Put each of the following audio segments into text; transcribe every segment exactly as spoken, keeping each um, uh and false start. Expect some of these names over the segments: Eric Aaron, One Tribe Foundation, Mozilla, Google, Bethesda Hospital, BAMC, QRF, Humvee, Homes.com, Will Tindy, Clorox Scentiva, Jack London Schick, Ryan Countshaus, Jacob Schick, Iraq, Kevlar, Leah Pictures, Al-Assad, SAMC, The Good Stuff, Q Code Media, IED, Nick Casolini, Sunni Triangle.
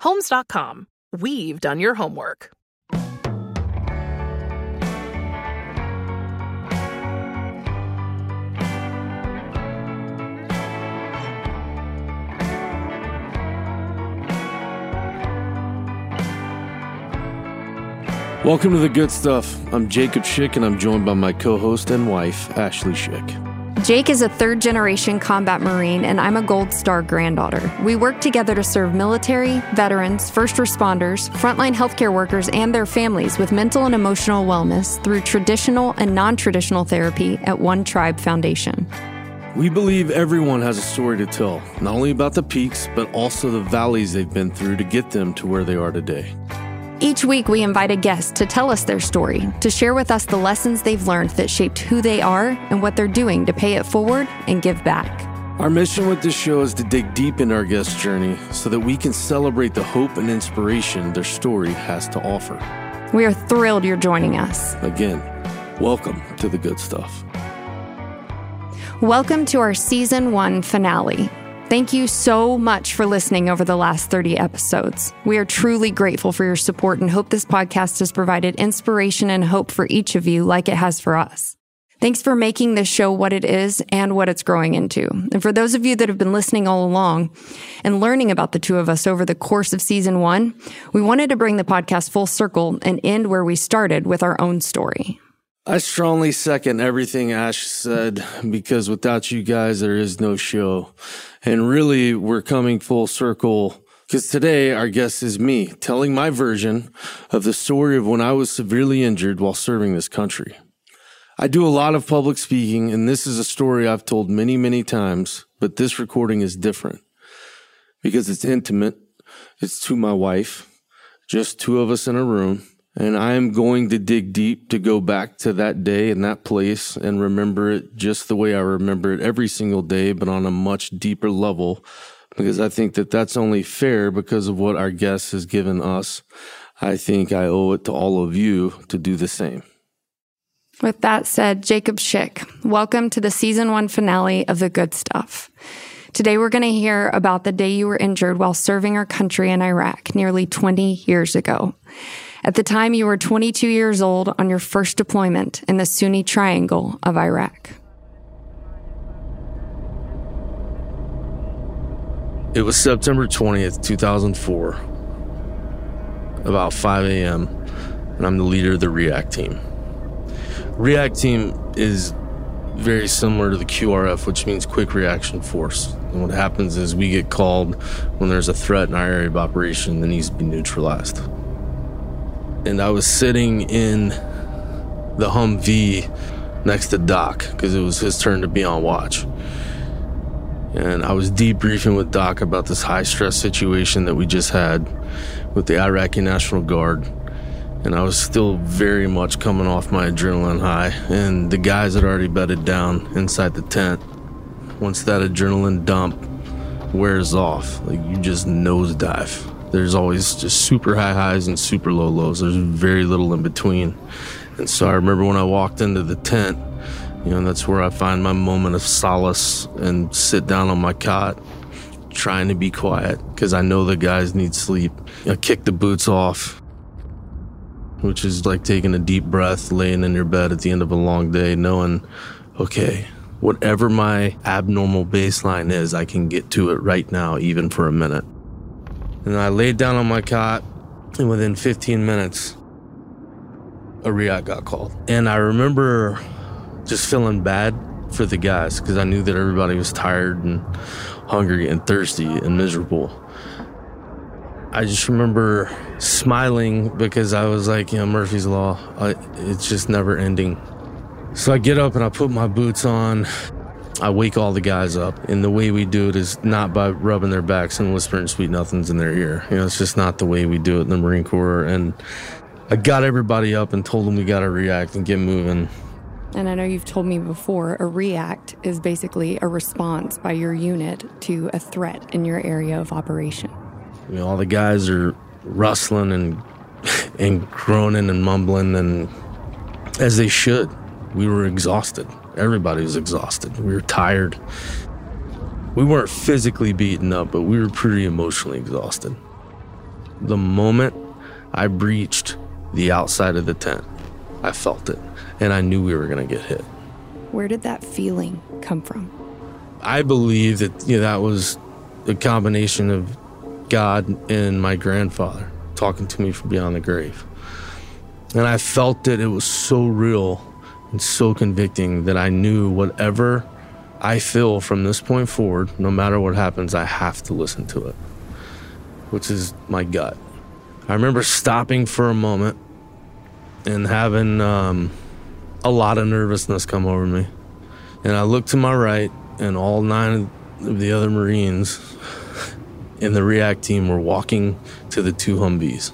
Homes dot com. We've done your homework. Welcome to The Good Stuff. I'm Jacob Schick, and I'm joined by my co-host and wife, Ashley Schick. Jake is a third-generation combat Marine, and I'm a Gold Star granddaughter. We work together to serve military, veterans, first responders, frontline healthcare workers, and their families with mental and emotional wellness through traditional and non-traditional therapy at One Tribe Foundation. We believe everyone has a story to tell, not only about the peaks, but also the valleys they've been through to get them to where they are today. Each week, we invite a guest to tell us their story, to share with us the lessons they've learned that shaped who they are and what they're doing to pay it forward and give back. Our mission with this show is to dig deep in our guest's journey so that we can celebrate the hope and inspiration their story has to offer. We are thrilled you're joining us. Again, welcome to The Good Stuff. Welcome to our season one finale. Thank you so much for listening over the last thirty episodes. We are truly grateful for your support and hope this podcast has provided inspiration and hope for each of you like it has for us. Thanks for making this show what it is and what it's growing into. And for those of you that have been listening all along and learning about the two of us over the course of season one, we wanted to bring the podcast full circle and end where we started with our own story. I strongly second everything Ash said, because without you guys, there is no show. And really, we're coming full circle, because today our guest is me, telling my version of the story of when I was severely injured while serving this country. I do a lot of public speaking, and this is a story I've told many, many times, but this recording is different because it's intimate. It's to my wife, just two of us in a room. And I am going to dig deep to go back to that day and that place and remember it just the way I remember it every single day, but on a much deeper level, because I think that that's only fair because of what our guest has given us. I think I owe it to all of you to do the same. With that said, Jacob Schick, welcome to the season one finale of The Good Stuff. Today, we're going to hear about the day you were injured while serving our country in Iraq nearly twenty years ago. At the time, you were twenty-two years old on your first deployment in the Sunni Triangle of Iraq. It was September twentieth, two thousand four, about five a.m., and I'm the leader of the REACT team. REACT team is very similar to the Q R F, which means Quick Reaction Force. And what happens is we get called when there's a threat in our area of operation that needs to be neutralized. And I was sitting in the Humvee next to Doc because it was his turn to be on watch. And I was debriefing with Doc about this high-stress situation that we just had with the Iraqi National Guard. And I was still very much coming off my adrenaline high. And the guys had already bedded down inside the tent. Once that adrenaline dump wears off, like, you just nosedive. there's always just super high highs and super low lows. There's very little in between. And so I remember when I walked into the tent, you know, that's where I find my moment of solace and sit down on my cot, trying to be quiet because I know the guys need sleep. I kick the boots off, which is like taking a deep breath, laying in your bed at the end of a long day, knowing, okay, whatever my abnormal baseline is, I can get to it right now, even for a minute. And I laid down on my cot, and within fifteen minutes, a REACT got called. And I remember just feeling bad for the guys because I knew that everybody was tired and hungry and thirsty and miserable. I just remember smiling because I was like, you know, Murphy's Law, I, it's just never ending. So I get up and I put my boots on. I wake all the guys up. And the way we do it is not by rubbing their backs and whispering sweet nothings in their ear. You know, it's just not the way we do it in the Marine Corps. And I got everybody up and told them we got to react and get moving. And I know you've told me before, a react is basically a response by your unit to a threat in your area of operation. You know, all the guys are rustling and and groaning and mumbling, and as they should. We were exhausted. Everybody was exhausted. We were tired. We weren't physically beaten up, but we were pretty emotionally exhausted. The moment I breached the outside of the tent, I felt it, and I knew we were going to get hit. Where did that feeling come from? I believe that, you know, that was a combination of God and my grandfather talking to me from beyond the grave. And I felt it. It was so real and so convicting that I knew whatever I feel from this point forward, no matter what happens, I have to listen to it, which is my gut. I remember stopping for a moment and having um, a lot of nervousness come over me. And I looked to my right, and all nine of the other Marines in the REACT team were walking to the two Humvees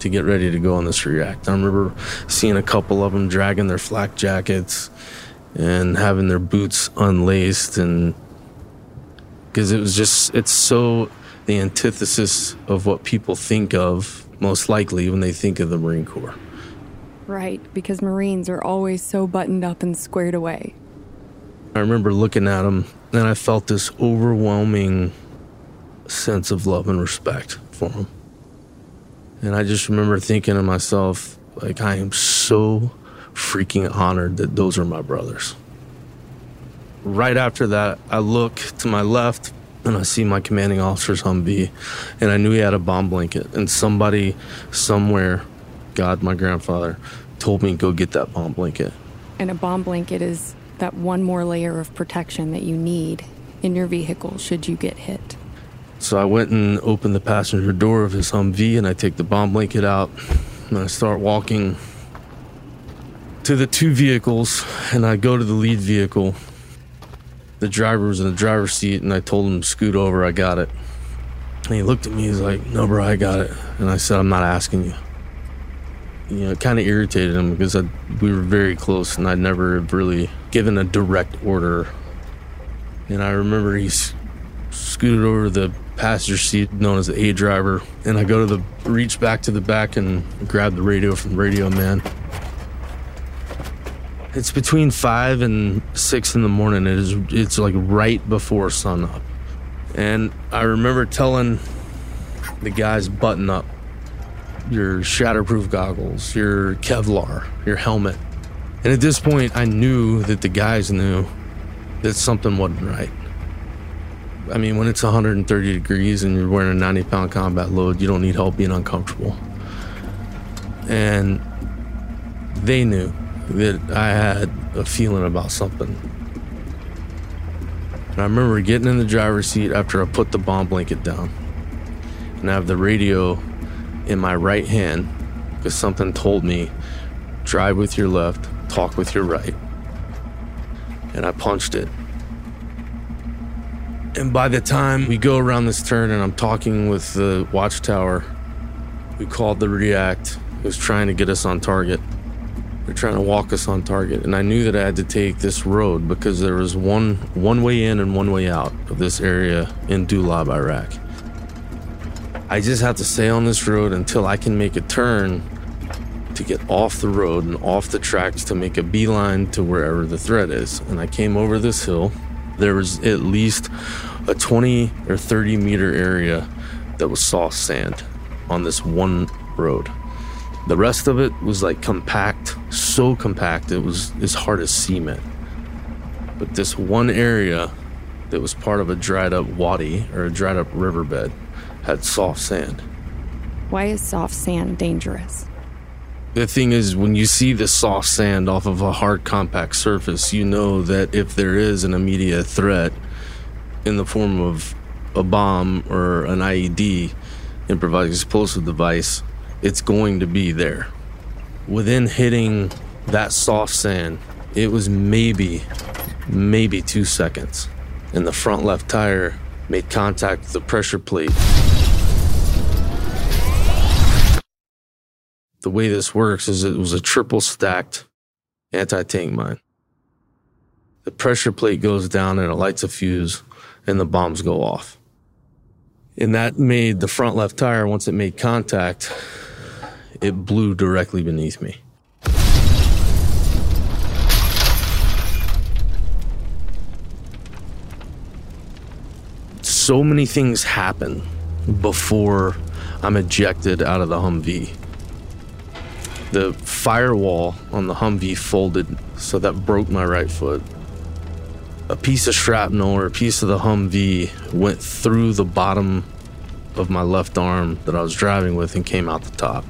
to get ready to go on this REACT. I remember seeing a couple of them dragging their flak jackets and having their boots unlaced, and because it was just, it's so the antithesis of what people think of most likely when they think of the Marine Corps. Right, because Marines are always so buttoned up and squared away. I remember looking at them, and I felt this overwhelming sense of love and respect for them. And I just remember thinking to myself, like, I am so freaking honored that those are my brothers. Right after that, I look to my left and I see my commanding officer's Humvee, and I knew he had a bomb blanket. And somebody somewhere, God, my grandfather, told me, go get that bomb blanket. And a bomb blanket is that one more layer of protection that you need in your vehicle should you get hit. So I went and opened the passenger door of his Humvee, and I take the bomb blanket out, and I start walking to the two vehicles, and I go to the lead vehicle. The driver was in the driver's seat, and I told him, scoot over, I got it. And he looked at me, he's like, no, bro, I got it. And I said, I'm not asking you. You know, it kind of irritated him because I, we were very close, and I'd never really given a direct order. And I remember he scooted over the passenger seat, known as the A driver, and I go to the reach back to the back and grab the radio from the radio man. It's between five and six in the morning. It is, it's like right before sun up. And I remember telling the guys, button up your shatterproof goggles, your Kevlar, your helmet. And at this point, I knew that the guys knew that something wasn't right. I mean, when it's one hundred thirty degrees and you're wearing a ninety pound combat load, you don't need help being uncomfortable. And they knew that I had a feeling about something. And I remember getting in the driver's seat after I put the bomb blanket down. And I have the radio in my right hand because something told me, drive with your left, talk with your right. And I punched it. And by the time we go around this turn and I'm talking with the watchtower, we called the REACT, who's trying to get us on target. They're trying to walk us on target. And I knew that I had to take this road because there was one one way in and one way out of this area in Dulab, Iraq. I just have to stay on this road until I can make a turn to get off the road and off the tracks to make a beeline to wherever the threat is. And I came over this hill. There was at least a twenty or thirty meter area that was soft sand on this one road. The rest of it was like compact, so compact it was as hard as cement. But this one area that was part of a dried up wadi or a dried up riverbed had soft sand. Why is soft sand dangerous? The thing is, when you see the soft sand off of a hard compact surface, you know that if there is an immediate threat in the form of a bomb or an I E D, improvised explosive device, it's going to be there. Within hitting that soft sand, it was maybe, maybe two seconds. And the front left tire made contact with the pressure plate. The way this works is it was a triple stacked anti-tank mine. The pressure plate goes down and it lights a fuse and the bombs go off. And that made the front left tire, once it made contact, it blew directly beneath me. So many things happen before I'm ejected out of the Humvee. The firewall on the Humvee folded, so that broke my right foot. A piece of shrapnel or a piece of the Humvee went through the bottom of my left arm that I was driving with and came out the top.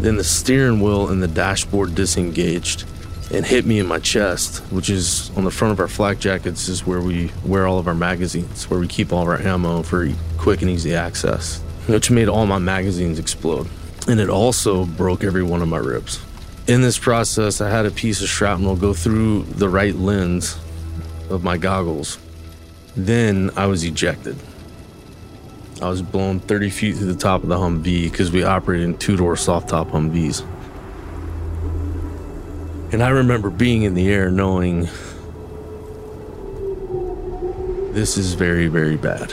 Then the steering wheel and the dashboard disengaged and hit me in my chest, which is on the front of our flak jackets, is where we wear all of our magazines, where we keep all of our ammo for quick and easy access, which made all my magazines explode. And it also broke every one of my ribs. In this process, I had a piece of shrapnel go through the right lens of my goggles. Then I was ejected. I was blown thirty feet through the top of the Humvee because we operated in two-door soft-top Humvees. And I remember being in the air knowing this is very, very bad.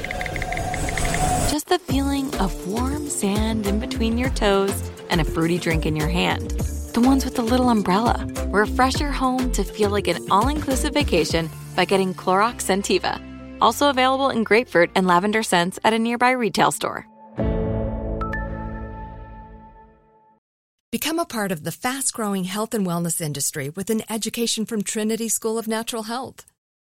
just the feeling of warm sand in between your toes and a fruity drink in your hand. The ones with the little umbrella. Refresh your home to feel like an all-inclusive vacation by getting Clorox Scentiva. Also available in grapefruit and lavender scents at a nearby retail store. Become a part of the fast-growing health and wellness industry with an education from Trinity School of Natural Health.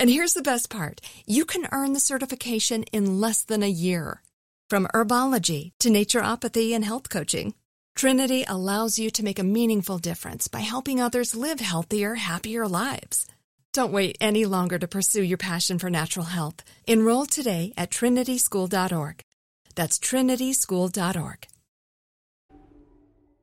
And here's the best part. You can earn the certification in less than a year. From herbology to naturopathy and health coaching, Trinity allows you to make a meaningful difference by helping others live healthier, happier lives. Don't wait any longer to pursue your passion for natural health. Enroll today at trinity school dot org. That's trinity school dot org.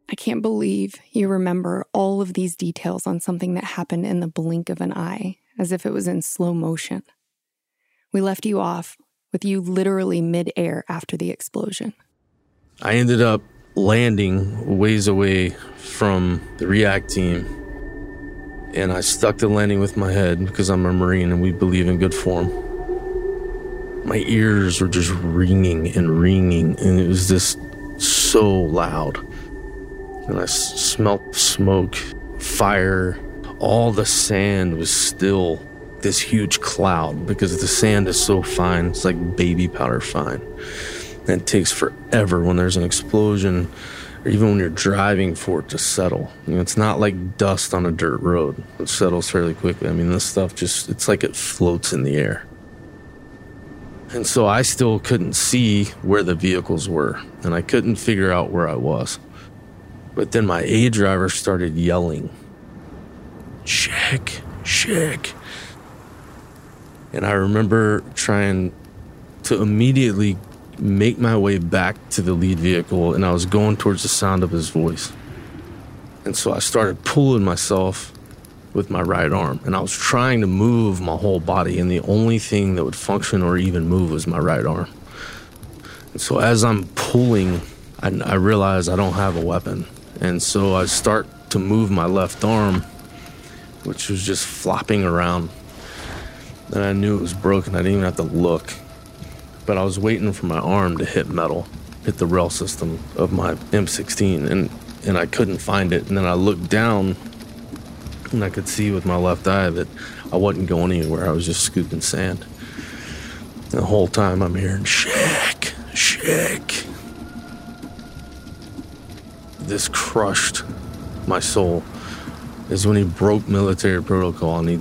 I can't believe you remember all of these details on something that happened in the blink of an eye, as if it was in slow motion. We left you off with you literally mid-air after the explosion. I ended up landing ways away from the REACT team. And I stuck the landing with my head because I'm a Marine and we believe in good form. My ears were just ringing and ringing, and it was just so loud. And I smelt smoke, fire. All the sand was still this huge cloud because the sand is so fine. It's like baby powder fine. And it takes forever when there's an explosion, or even when you're driving, for it to settle. You know, it's not like dust on a dirt road. It settles fairly quickly. I mean, this stuff just, it's like it floats in the air. And so I still couldn't see where the vehicles were, and I couldn't figure out where I was. But then my aid driver started yelling, "Schick, Schick." And I remember trying to immediately make my way back to the lead vehicle, and I was going towards the sound of his voice. And so I started pulling myself with my right arm, and I was trying to move my whole body, and the only thing that would function or even move was my right arm. And so as I'm pulling, I, I realize I don't have a weapon. And so I start to move my left arm, which was just flopping around. And I knew it was broken. I didn't even have to look. But I was waiting for my arm to hit metal, hit the rail system of my M sixteen, and, and I couldn't find it. And then I looked down, and I could see with my left eye that I wasn't going anywhere. I was just scooping sand. And the whole time I'm hearing, "Schick, Schick." This crushed my soul. Is when he broke military protocol, and he,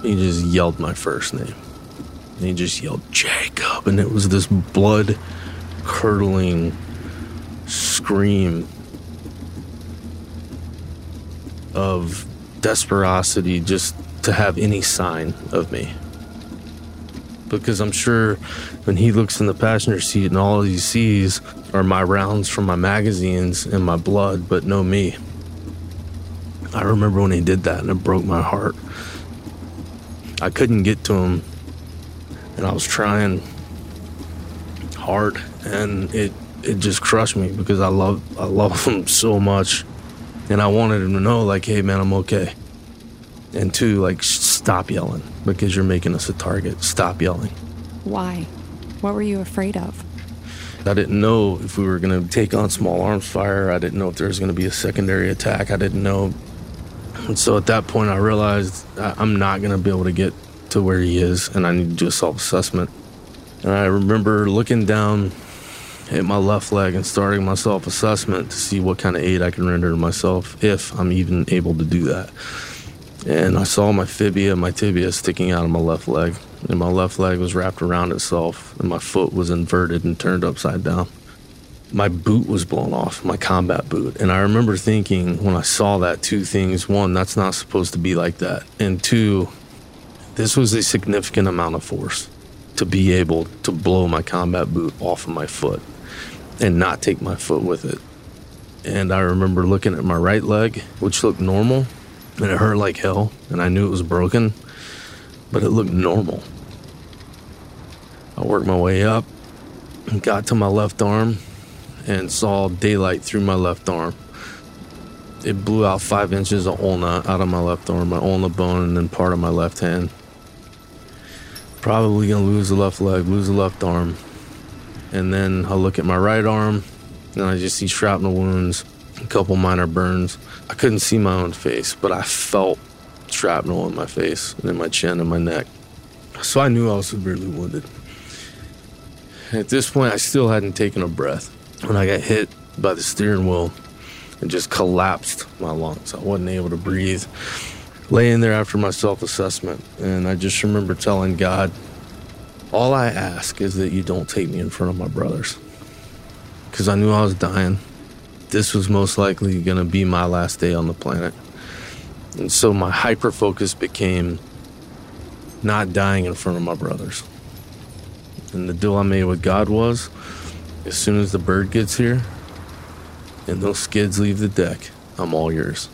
he just yelled my first name. And he just yelled, "Jacob," and it was this blood-curdling scream of desperosity just to have any sign of me. Because I'm sure when he looks in the passenger seat and all he sees are my rounds from my magazines and my blood, but no me. I remember when he did that, and it broke my heart. I couldn't get to him. And I was trying hard, and it it just crushed me because I love I love him so much, and I wanted him to know, like, "Hey man, I'm okay," and two, like, "Stop yelling because you're making us a target. Stop yelling." Why? What were you afraid of? I didn't know if we were going to take on small arms fire. I didn't know if there was going to be a secondary attack. I didn't know, and so at that point I realized I, I'm not going to be able to get to where he is, and I need to do a self-assessment. And I remember looking down at my left leg and starting my self-assessment to see what kind of aid I can render to myself, if I'm even able to do that. And I saw my fibia, my tibia sticking out of my left leg, and my left leg was wrapped around itself, and my foot was inverted and turned upside down. My boot was blown off, my combat boot. And I remember thinking when I saw that, two things. One, that's not supposed to be like that. And two, this was a significant amount of force to be able to blow my combat boot off of my foot and not take my foot with it. And I remember looking at my right leg, which looked normal, and it hurt like hell, and I knew it was broken, but it looked normal. I worked my way up and got to my left arm and saw daylight through my left arm. It blew out five inches of ulna out of my left arm, my ulna bone, and then part of my left hand. Probably gonna lose the left leg, lose the left arm. And then I look at my right arm, and I just see shrapnel wounds, a couple minor burns. I couldn't see my own face, but I felt shrapnel in my face, and in my chin, and my neck. So I knew I was severely wounded. At this point, I still hadn't taken a breath when I got hit by the steering wheel. It just collapsed my lungs. I wasn't able to breathe. Lay in there after my self-assessment, and I just remember telling God, "All I ask is that you don't take me in front of my brothers." Because I knew I was dying. This was most likely going to be my last day on the planet. And so my hyper-focus became not dying in front of my brothers. And the deal I made with God was, as soon as the bird gets here, and those skids leave the deck, I'm all yours.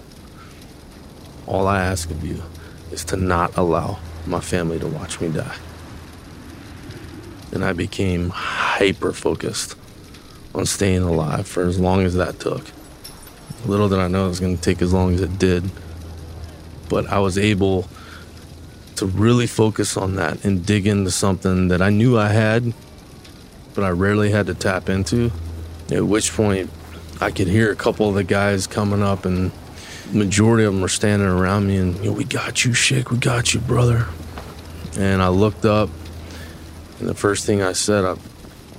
All I ask of you is to not allow my family to watch me die. And I became hyper-focused on staying alive for as long as that took. Little did I know it was going to take as long as it did. But I was able to really focus on that and dig into something that I knew I had, but I rarely had to tap into. At which point, I could hear a couple of the guys coming up, and the majority of them were standing around me and, you know, we got you, Schick, we got you, brother. And I looked up, and the first thing I said, I,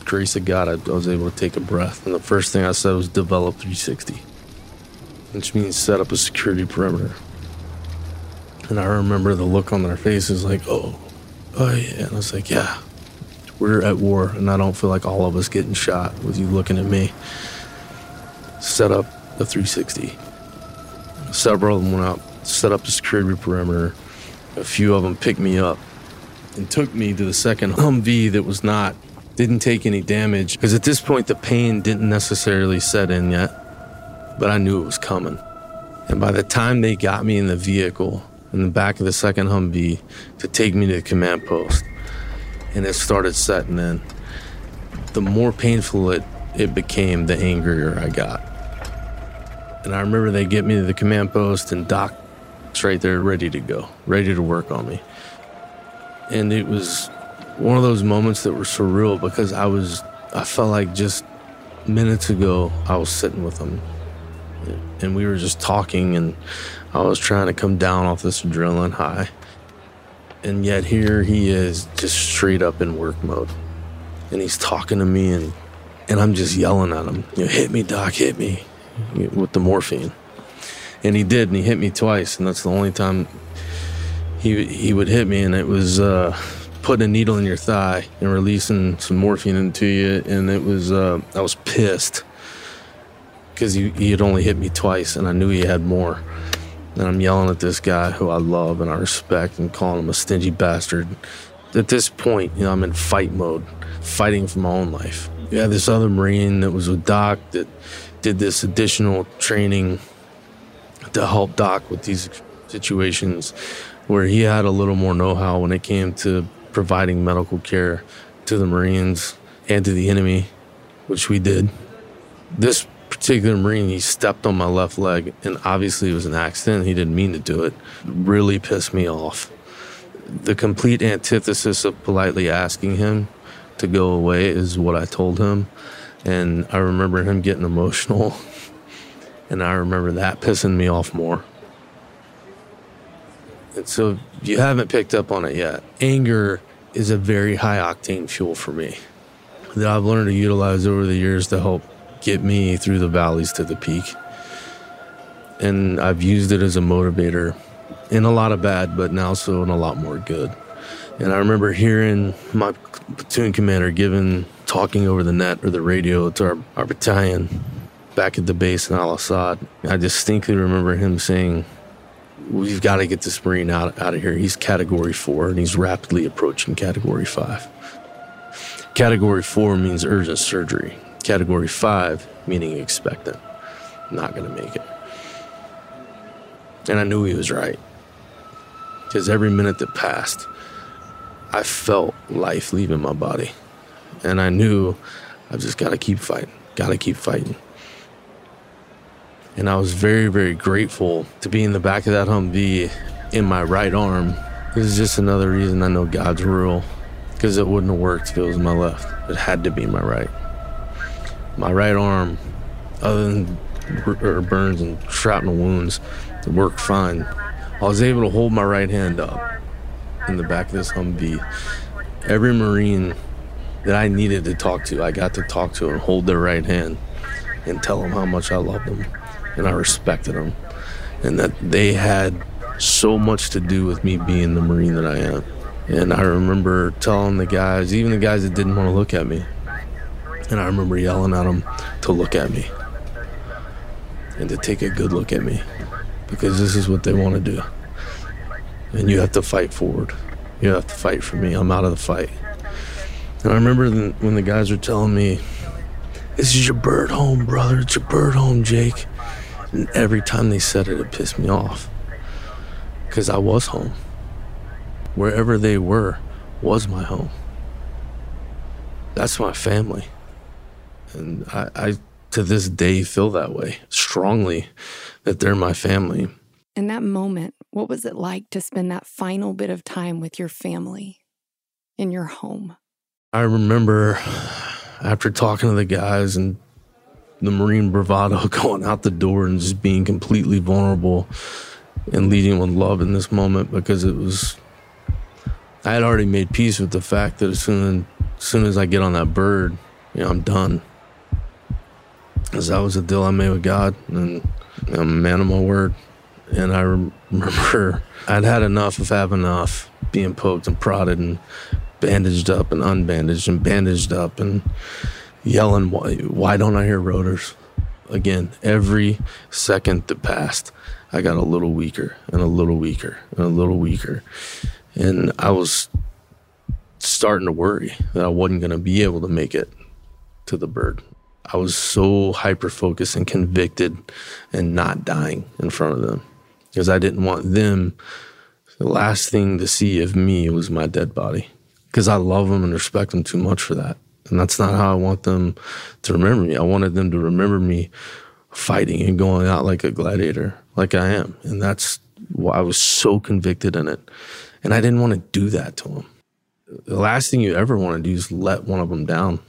grace of God, I, I was able to take a breath. And the first thing I said was develop three sixty, which means set up a security perimeter. And I remember the look on their faces like, oh, oh yeah. And I was like, yeah, we're at war, and I don't feel like all of us getting shot with you looking at me. Set up the three sixty. Several of them went out, set up the security perimeter. A few of them picked me up and took me to the second Humvee that was not, didn't take any damage. Because at this point, the pain didn't necessarily set in yet, but I knew it was coming. And by the time they got me in the vehicle, in the back of the second Humvee, to take me to the command post, and it started setting in, the more painful it, it became, the angrier I got. And I remember they get me to the command post, and Doc was right there ready to go, ready to work on me. And it was one of those moments that were surreal, because I was, I felt like just minutes ago I was sitting with them, and we were just talking, and I was trying to come down off this adrenaline high. And yet here he is, just straight up in work mode. And he's talking to me, and, and I'm just yelling at him, you know, hit me, Doc, hit me, with the morphine. And he did, and he hit me twice, and that's the only time he he would hit me. And it was uh, putting a needle in your thigh and releasing some morphine into you. And it was, uh, I was pissed, because he, he had only hit me twice, and I knew he had more. And I'm yelling at this guy who I love and I respect, and calling him a stingy bastard. At this point, you know, I'm in fight mode, fighting for my own life. Yeah, this other Marine that was with Doc that did this additional training to help Doc with these situations, where he had a little more know-how when it came to providing medical care to the Marines and to the enemy, which we did. This particular Marine, he stepped on my left leg, and obviously it was an accident. He didn't mean to do it. It really pissed me off. The complete antithesis of politely asking him to go away is what I told him. And I remember him getting emotional, and I remember that pissing me off more. And so you haven't picked up on it yet. Anger is a very high-octane fuel for me that I've learned to utilize over the years to help get me through the valleys to the peak. And I've used it as a motivator in a lot of bad, but now so in a lot more good. And I remember hearing my platoon commander giving, talking over the net or the radio to our, our battalion back at the base in Al-Assad. I distinctly remember him saying, we've got to get this Marine out, out of here. He's Category four, and he's rapidly approaching Category five. Category four means urgent surgery. Category five, meaning expectant. Not going to make it. And I knew he was right. Because every minute that passed, I felt life leaving my body. And I knew I've just got to keep fighting, got to keep fighting. And I was very, very grateful to be in the back of that Humvee in my right arm. This is just another reason I know God's real. Because it wouldn't have worked if it was my left. It had to be my right. My right arm, other than burns and shrapnel wounds, worked fine. I was able to hold my right hand up in the back of this Humvee. Every Marine that I needed to talk to, I got to talk to and hold their right hand and tell them how much I loved them and I respected them, and that they had so much to do with me being the Marine that I am. And I remember telling the guys, even the guys that didn't want to look at me, and I remember yelling at them to look at me and to take a good look at me, because this is what they want to do. And you have to fight forward. You have to fight for me. I'm out of the fight. And I remember when the guys were telling me, this is your bird home, brother. It's your bird home, Jake. And every time they said it, it pissed me off, because I was home. Wherever they were was my home. That's my family. And I, I, to this day, feel that way strongly, that they're my family. In that moment, what was it like to spend that final bit of time with your family in your home? I remember after talking to the guys and the Marine bravado, going out the door and just being completely vulnerable and leading with love in this moment, because it was, I had already made peace with the fact that as soon as soon as I get on that bird, you know, I'm done. Because that was the deal I made with God, and I'm a man of my word. And I remember I'd had enough of having enough, being poked and prodded and bandaged up and unbandaged and bandaged up and yelling, why, why don't I hear rotors? Again, every second that passed, I got a little weaker and a little weaker and a little weaker. And I was starting to worry that I wasn't going to be able to make it to the bird. I was so hyper-focused and convicted and not dying in front of them, because I didn't want them, the last thing to see of me was my dead body, because I love them and respect them too much for that. And that's not how I want them to remember me. I wanted them to remember me fighting and going out like a gladiator, like I am. And that's why I was so convicted in it. And I didn't want to do that to them. The last thing you ever want to do is let one of them down.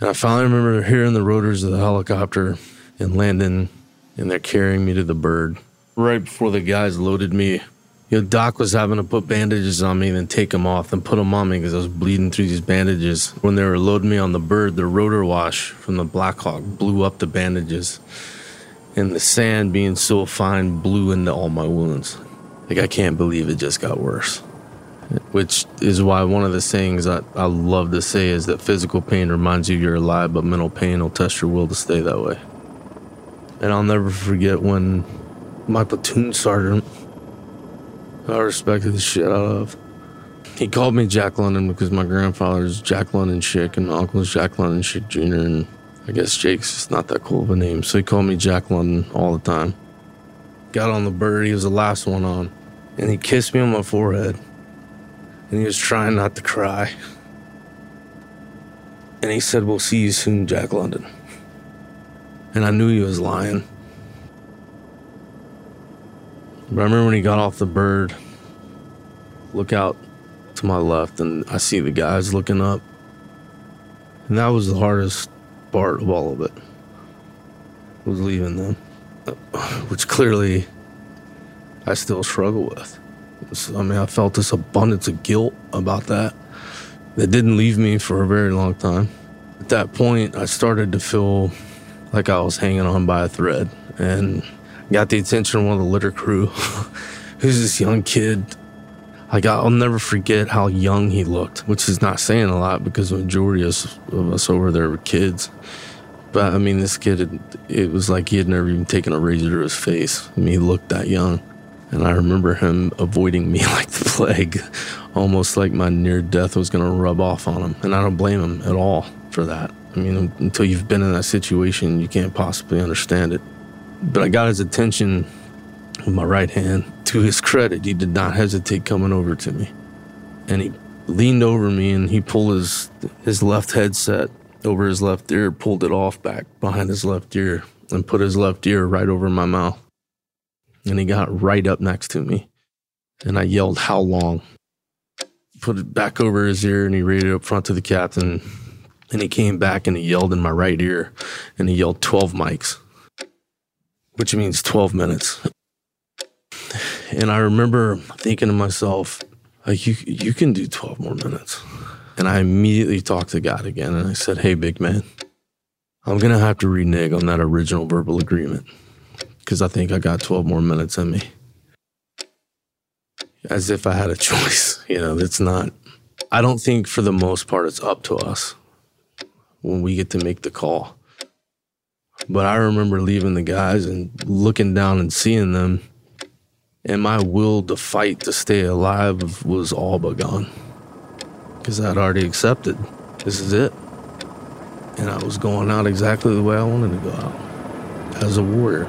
And I finally remember hearing the rotors of the helicopter and landing, and they're carrying me to the bird. Right before the guys loaded me, you know, Doc was having to put bandages on me and then take them off and put them on me because I was bleeding through these bandages. When they were loading me on the bird, the rotor wash from the Black Hawk blew up the bandages. And the sand being so fine blew into all my wounds. Like, I can't believe it just got worse. Which is why one of the sayings I, I love to say is that physical pain reminds you you're alive, but mental pain will test your will to stay that way. And I'll never forget when my platoon sergeant, I respected the shit out of. He called me Jack London because my grandfather's Jack London Schick and my uncle's Jack London Schick Junior And I guess Jake's just not that cool of a name. So he called me Jack London all the time. Got on the bird, he was the last one on. And he kissed me on my forehead. And he was trying not to cry. And he said, "We'll see you soon, Jack London." And I knew he was lying. But I remember when he got off the bird, look out to my left, and I see the guys looking up. And that was the hardest part of all of it, was leaving them, which clearly I still struggle with. So, I mean, I felt this abundance of guilt about that. That didn't leave me for a very long time. At that point, I started to feel like I was hanging on by a thread, and got the attention of one of the litter crew, who's this young kid. Like, I'll never forget how young he looked, which is not saying a lot because the majority of us over there were kids. But I mean, this kid, had, it was like he had never even taken a razor to his face. I mean, he looked that young. And I remember him avoiding me like the plague, almost like my near death was gonna rub off on him. And I don't blame him at all for that. I mean, until you've been in that situation, you can't possibly understand it. But I got his attention with my right hand. To his credit, he did not hesitate coming over to me. And he leaned over me and he pulled his his left headset over his left ear, pulled it off back behind his left ear, and put his left ear right over my mouth. And he got right up next to me. And I yelled, "How long?" Put it back over his ear and he raided up front to the captain. And he came back and he yelled in my right ear. And he yelled twelve mics. Which means twelve minutes. And I remember thinking to myself, like, you, you can do twelve more minutes. And I immediately talked to God again, and I said, "Hey, big man, I'm going to have to renege on that original verbal agreement, because I think I got twelve more minutes in me." As if I had a choice, you know, that's not, I don't think for the most part it's up to us when we get to make the call. But I remember leaving the guys and looking down and seeing them, and my will to fight to stay alive was all but gone, because I'd already accepted this is it. And I was going out exactly the way I wanted to go out, as a warrior.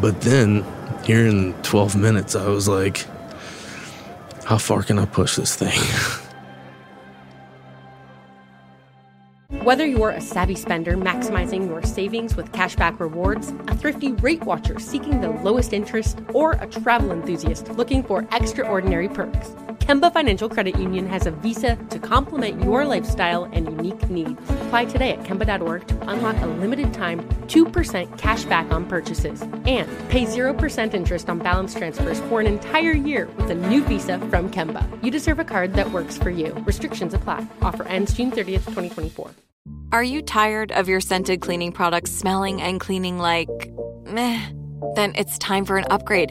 But then, here in twelve minutes, I was like, how far can I push this thing? Whether you're a savvy spender maximizing your savings with cashback rewards, a thrifty rate watcher seeking the lowest interest, or a travel enthusiast looking for extraordinary perks, Kemba Financial Credit Union has a visa to complement your lifestyle and unique needs. Apply today at Kemba dot org to unlock a limited time two percent cashback on purchases and pay zero percent interest on balance transfers for an entire year with a new visa from Kemba. You deserve a card that works for you. Restrictions apply. Offer ends June thirtieth, twenty twenty-four. Are you tired of your scented cleaning products smelling and cleaning like meh? Then it's time for an upgrade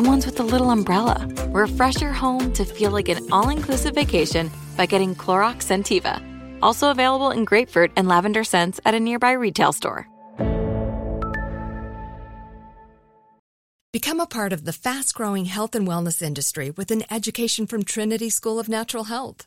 ones with the little umbrella. Refresh your home to feel like an all-inclusive vacation by getting Clorox Scentiva, also available in grapefruit and lavender scents at a nearby retail store. Become a part of the fast-growing health and wellness industry with an education from Trinity School of Natural Health.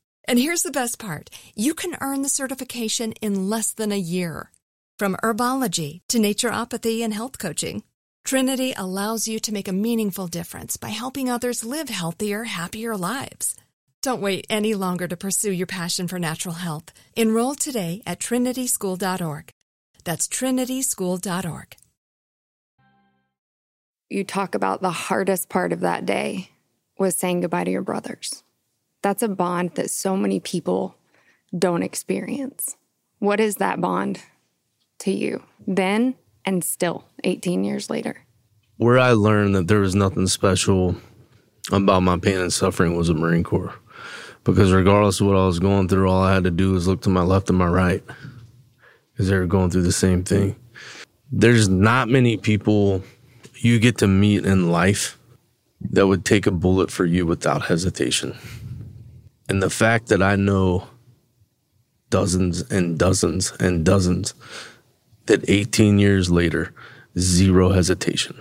And here's the best part. You can earn the certification in less than a year. From herbology to naturopathy and health coaching, Trinity allows you to make a meaningful difference by helping others live healthier, happier lives. Don't wait any longer to pursue your passion for natural health. Enroll today at trinity school dot org. That's trinity school dot org. You talk about the hardest part of that day was saying goodbye to your brothers. That's a bond that so many people don't experience. What is that bond to you then and still eighteen years later? Where I learned that there was nothing special about my pain and suffering was the Marine Corps. Because regardless of what I was going through, all I had to do was look to my left and my right. Because they were going through the same thing. There's not many people you get to meet in life that would take a bullet for you without hesitation. And the fact that I know dozens and dozens and dozens that eighteen years later, zero hesitation,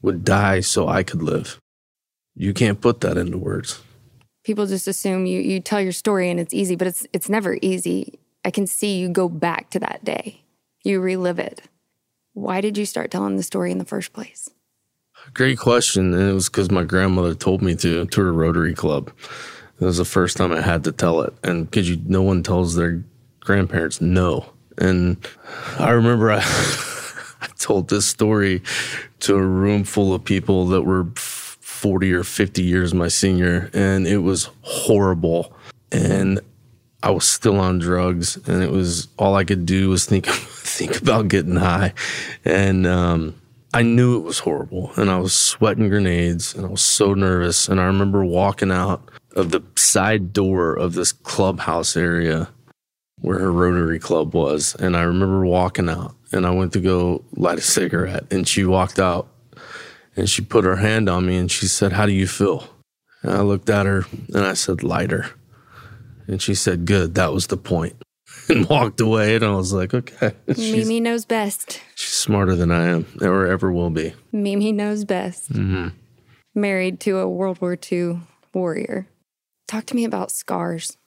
would die so I could live. You can't put that into words. People just assume you, you tell your story and it's easy, but it's it's never easy. I can see you go back to that day. You relive it. Why did you start telling the story in the first place? Great question. And it was because my grandmother told me to, to her Rotary Club. It was the first time I had to tell it. And because you, no one tells their grandparents no. And I remember I, I told this story to a room full of people that were forty or fifty years my senior. And it was horrible. And I was still on drugs. And it was all I could do was think, think about getting high. And um, I knew it was horrible. And I was sweating grenades. And I was so nervous. And I remember walking out of the side door of this clubhouse area where her Rotary Club was. And I remember walking out and I went to go light a cigarette and she walked out and she put her hand on me and she said, "How do you feel?" And I looked at her and I said, "Lighter." And she said, "Good, that was the point." And walked away and I was like, okay. Mimi knows best. She's smarter than I am or ever will be. Mimi knows best. Mm-hmm. Married to a World War Two warrior. Talk to me about scars.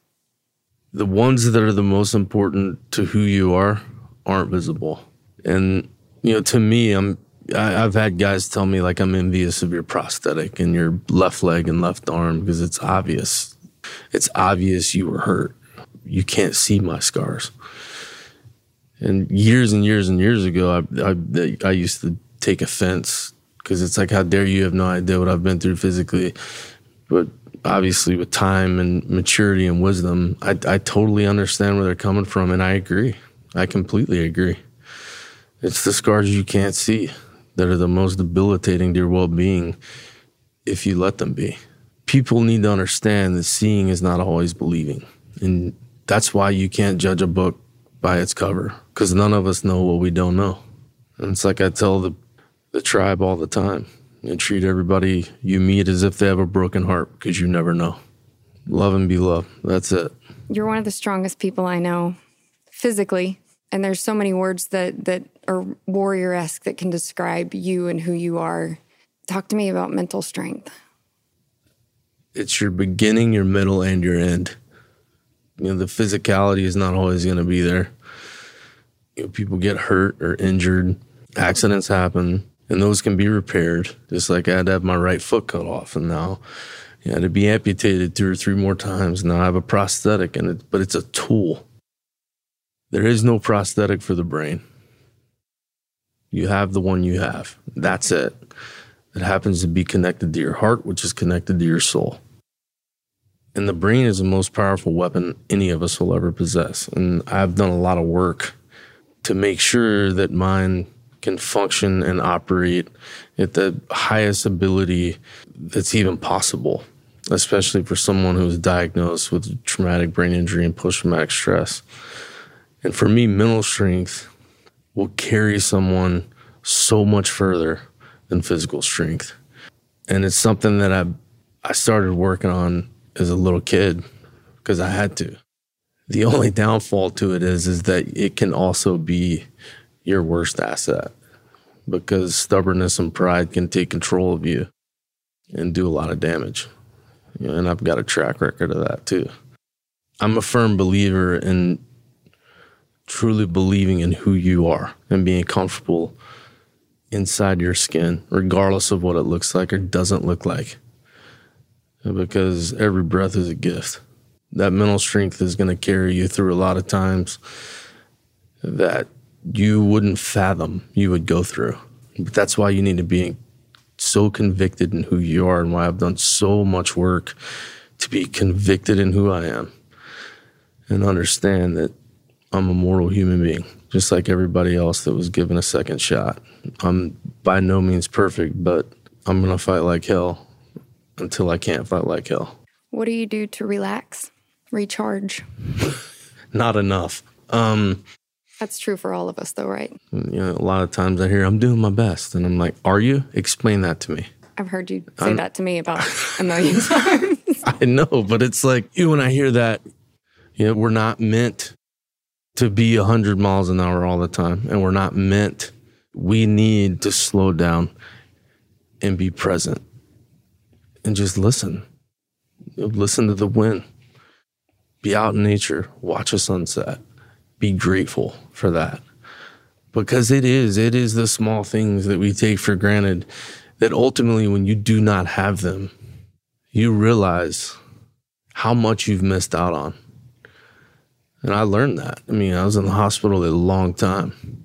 The ones that are the most important to who you are aren't visible. And, you know, to me, I'm, I, I've had guys tell me, like, I'm envious of your prosthetic and your left leg and left arm because it's obvious. It's obvious you were hurt. You can't see my scars. And years and years and years ago, I, I, I used to take offense because it's like, how dare you have no idea what I've been through physically. But obviously, with time and maturity and wisdom, I, I totally understand where they're coming from, and I agree. I completely agree. It's the scars you can't see that are the most debilitating to your well-being if you let them be. People need to understand that seeing is not always believing. And that's why you can't judge a book by its cover, because none of us know what we don't know. And it's like I tell the, the tribe all the time, and treat everybody you meet as if they have a broken heart, because you never know. Love and be loved. That's it. You're one of the strongest people I know, physically. And there's so many words that, that are warrior-esque that can describe you and who you are. Talk to me about mental strength. It's your beginning, your middle, and your end. You know, the physicality is not always going to be there. You know, people get hurt or injured. Accidents happen, and those can be repaired. Just like I had to have my right foot cut off, and now I had to be amputated two or three more times. Now I have a prosthetic, and it, but it's a tool. There is no prosthetic for the brain. You have the one you have. That's it. It happens to be connected to your heart, which is connected to your soul. And the brain is the most powerful weapon any of us will ever possess. And I've done a lot of work to make sure that mine can function and operate at the highest ability that's even possible, especially for someone who's diagnosed with traumatic brain injury and post-traumatic stress. And for me, mental strength will carry someone so much further than physical strength. And it's something that I I started working on as a little kid because I had to. The only downfall to it is, is that it can also be your worst asset, because stubbornness and pride can take control of you and do a lot of damage. You know, and I've got a track record of that too. I'm a firm believer in truly believing in who you are and being comfortable inside your skin, regardless of what it looks like or doesn't look like, because every breath is a gift. That mental strength is going to carry you through a lot of times that you wouldn't fathom you would go through. But that's why you need to be so convicted in who you are, and why I've done so much work to be convicted in who I am and understand that I'm a mortal human being, just like everybody else that was given a second shot. I'm by no means perfect, but I'm going to fight like hell until I can't fight like hell. What do you do to relax, recharge? Not enough. Um, That's true for all of us, though, right? You know, a lot of times I hear, I'm doing my best. And I'm like, are you? Explain that to me. I've heard you say I'm, that to me about a million times. I know, but it's like, you know, when I hear that, you know, we're not meant to be one hundred miles an hour all the time. And we're not meant. We need to slow down and be present and just listen. Listen to the wind. Be out in nature. Watch a sunset. Be grateful for that. Because it is, it is the small things that we take for granted that ultimately, when you do not have them, you realize how much you've missed out on. And I learned that. I mean, I was in the hospital a long time,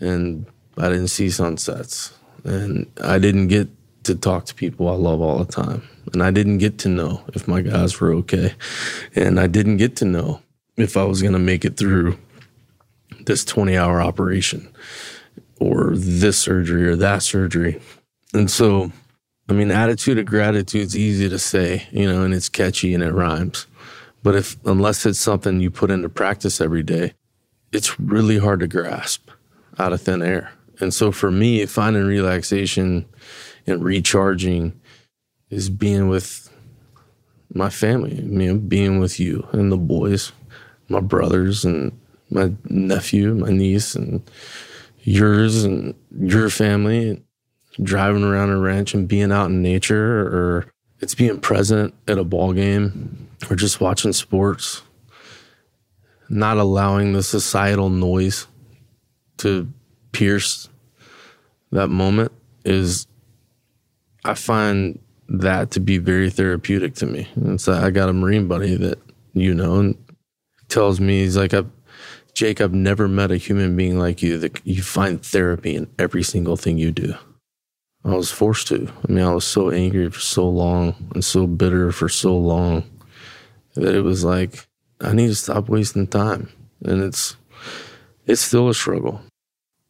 and I didn't see sunsets, and I didn't get to talk to people I love all the time, and I didn't get to know if my guys were okay, and I didn't get to know if I was going to make it through this twenty-hour operation or this surgery or that surgery. And so, I mean, attitude of gratitude is easy to say, you know, and it's catchy and it rhymes. But if unless it's something you put into practice every day, it's really hard to grasp out of thin air. And so for me, finding relaxation and recharging is being with my family, you know, being with you and the boys, my brothers and my nephew, my niece, and yours and your family, and driving around a ranch and being out in nature, or it's being present at a ball game. Or just watching sports, not allowing the societal noise to pierce that moment is, I find that to be very therapeutic to me. And so I got a Marine buddy that, you know, and tells me, he's like, I've, Jake, I've never met a human being like you that you find therapy in every single thing you do. I was forced to. I mean, I was so angry for so long and so bitter for so long. That it was like, I need to stop wasting time. And it's it's still a struggle.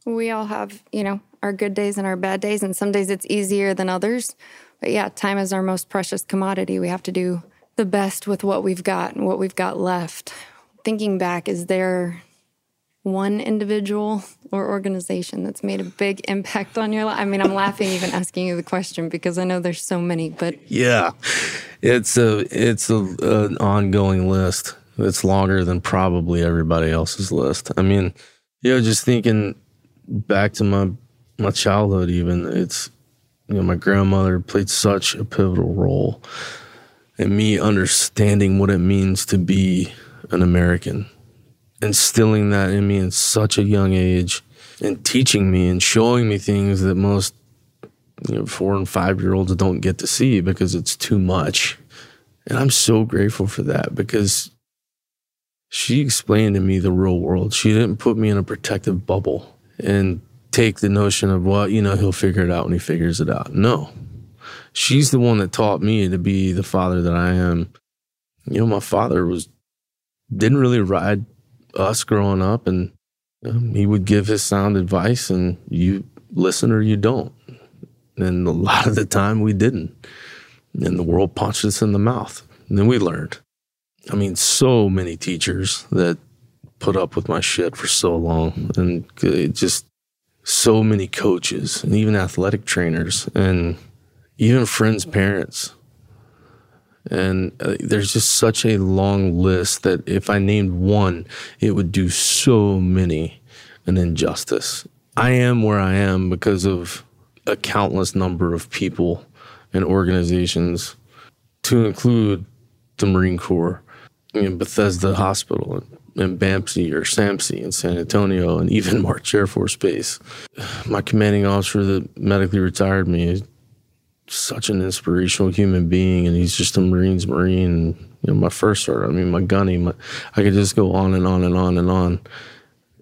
We all have, you know, our good days and our bad days. And some days it's easier than others. But yeah, time is our most precious commodity. We have to do the best with what we've got and what we've got left. Thinking back, is there one individual or organization that's made a big impact on your life? I mean, I'm laughing even asking you the question because I know there's so many, but... Yeah, it's a it's a, an ongoing list. It's longer than probably everybody else's list. I mean, you know, just thinking back to my, my childhood even, it's, you know, my grandmother played such a pivotal role in me understanding what it means to be an American, instilling that in me at such a young age and teaching me and showing me things that most, you know, four and five-year-olds don't get to see because it's too much. And I'm so grateful for that because she explained to me the real world. She didn't put me in a protective bubble and take the notion of, well, you know, he'll figure it out when he figures it out. No. She's the one that taught me to be the father that I am. You know, my father was didn't really ride us growing up, and um, he would give his sound advice, and you listen or you don't. And a lot of the time we didn't. And the world punched us in the mouth. And then we learned. I mean, so many teachers that put up with my shit for so long, and it just so many coaches and even athletic trainers and even friends' parents. And uh, there's just such a long list that if I named one, it would do so many an injustice. I am where I am because of a countless number of people and organizations, to include the Marine Corps, and Bethesda Hospital, and B A M C or S A M C in San Antonio, and even March Air Force Base. My commanding officer that medically retired me is such an inspirational human being, and he's just a Marine's Marine. You know, my first sergeant, I mean, my gunny, my, I could just go on and on and on and on.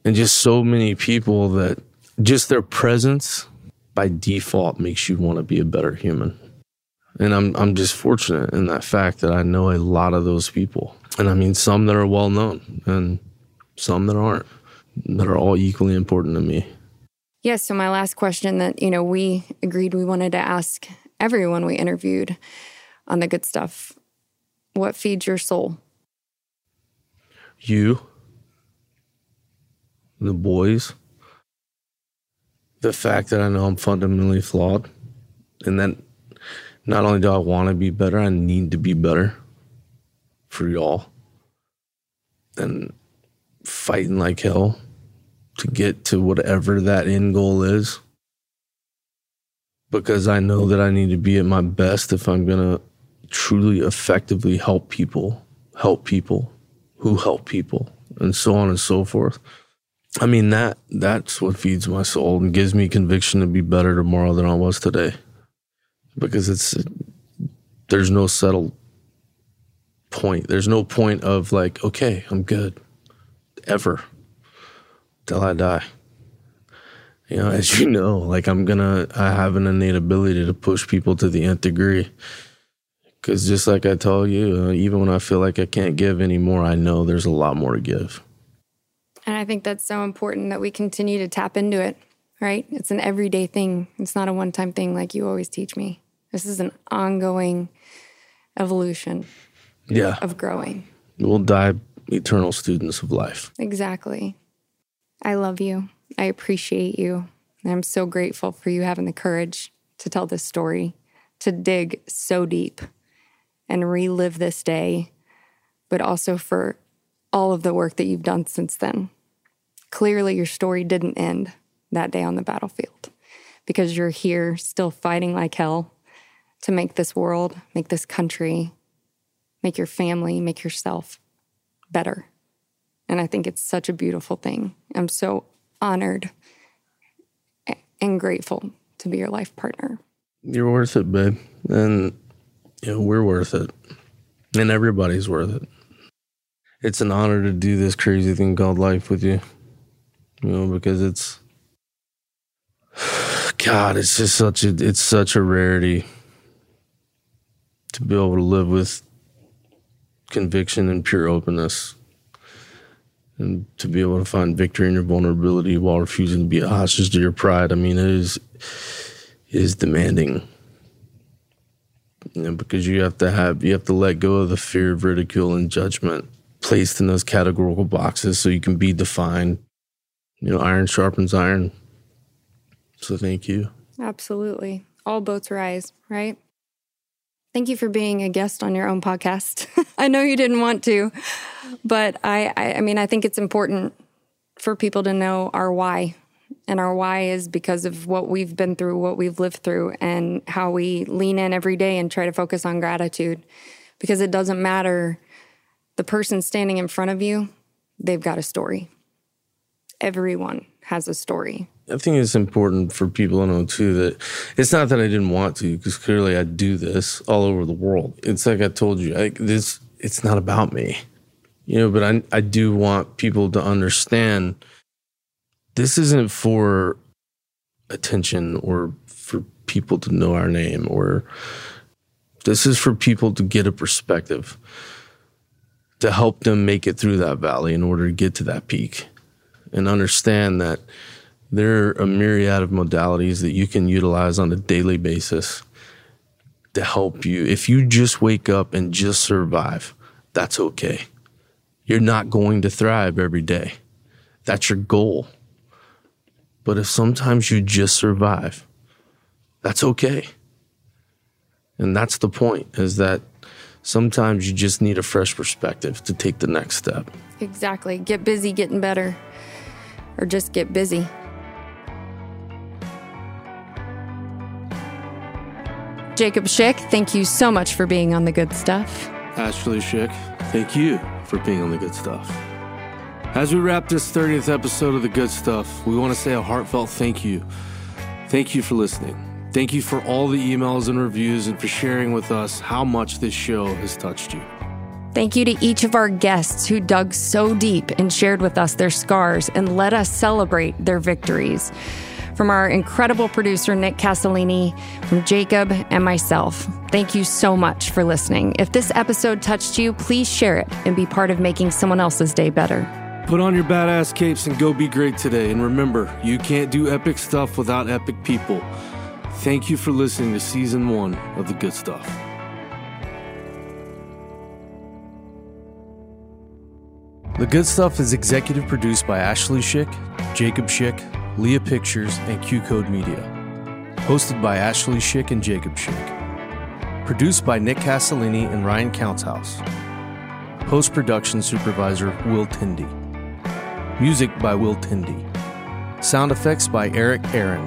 And just so many people that just their presence by default makes you want to be a better human. And I'm I'm just fortunate in that fact that I know a lot of those people. And I mean, some that are well-known and some that aren't, that are all equally important to me. Yes. Yeah, so my last question that, you know, we agreed we wanted to ask everyone we interviewed on The Good Stuff. What feeds your soul? You, the boys, the fact that I know I'm fundamentally flawed, and that not only do I want to be better, I need to be better for y'all, and fighting like hell to get to whatever that end goal is, because I know that I need to be at my best if I'm going to truly effectively help people, help people who help people, and so on and so forth. I mean, that that's what feeds my soul and gives me conviction to be better tomorrow than I was today. Because it's, there's no settled point. There's no point of like, okay, I'm good, ever, till I die. You know, as you know, like I'm gonna, I have an innate ability to push people to the nth degree. Because just like I told you, uh, even when I feel like I can't give anymore, I know there's a lot more to give. And I think that's so important that we continue to tap into it, right? It's an everyday thing. It's not a one-time thing like you always teach me. This is an ongoing evolution yeah. of growing. We'll die eternal students of life. Exactly. I love you. I appreciate you. And I'm so grateful for you having the courage to tell this story, to dig so deep and relive this day, but also for all of the work that you've done since then. Clearly, your story didn't end that day on the battlefield, because you're here still fighting like hell to make this world, make this country, make your family, make yourself better. And I think it's such a beautiful thing. I'm so honored and grateful to be your life partner. You're worth it, babe. And you know, we're worth it. And everybody's worth it. It's an honor to do this crazy thing called life with you. You know, because it's, God, it's just such a, it's such a rarity to be able to live with conviction and pure openness. And to be able to find victory in your vulnerability while refusing to be a hostage to your pride. I mean, it is, it is demanding. Yeah, because you have to have you have to let go of the fear of ridicule and judgment placed in those categorical boxes so you can be defined. You know, iron sharpens iron. So thank you. Absolutely. All boats rise, right? Thank you for being a guest on your own podcast. I know you didn't want to, but I, I, I mean, I think it's important for people to know our why. And our why is because of what we've been through, what we've lived through, and how we lean in every day and try to focus on gratitude. Because it doesn't matter the person standing in front of you, they've got a story. Everyone has a story. I think it's important for people to know, too, that it's not that I didn't want to, because clearly I do this all over the world. It's like I told you, I, this it's not about me. You know, but I I do want people to understand this isn't for attention or for people to know our name, or this is for people to get a perspective to help them make it through that valley in order to get to that peak and understand that there are a myriad of modalities that you can utilize on a daily basis to help you. If you just wake up and just survive, that's okay. You're not going to thrive every day. That's your goal. But if sometimes you just survive, that's okay. And that's the point, is that sometimes you just need a fresh perspective to take the next step. Exactly. Get busy getting better, or just get busy. Jacob Schick, thank you so much for being on The Good Stuff. Ashley Schick, thank you for being on The Good Stuff. As we wrap this thirtieth episode of The Good Stuff, we want to say a heartfelt thank you. Thank you for listening. Thank you for all the emails and reviews, and for sharing with us how much this show has touched you. Thank you to each of our guests who dug so deep and shared with us their scars and let us celebrate their victories. From our incredible producer, Nick Casolini, from Jacob and myself, thank you so much for listening. If this episode touched you, please share it and be part of making someone else's day better. Put on your badass capes and go be great today. And remember, you can't do epic stuff without epic people. Thank you for listening to season one of The Good Stuff. The Good Stuff is executive produced by Ashley Schick, Jacob Schick, Leah Pictures, and Q Code Media. Hosted by Ashley Schick and Jacob Schick. Produced by Nick Casolini and Ryan Countshaus. Post-production supervisor, Will Tindy. Music by Will Tindy. Sound effects by Eric Aaron.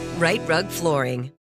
Rite Rug Flooring.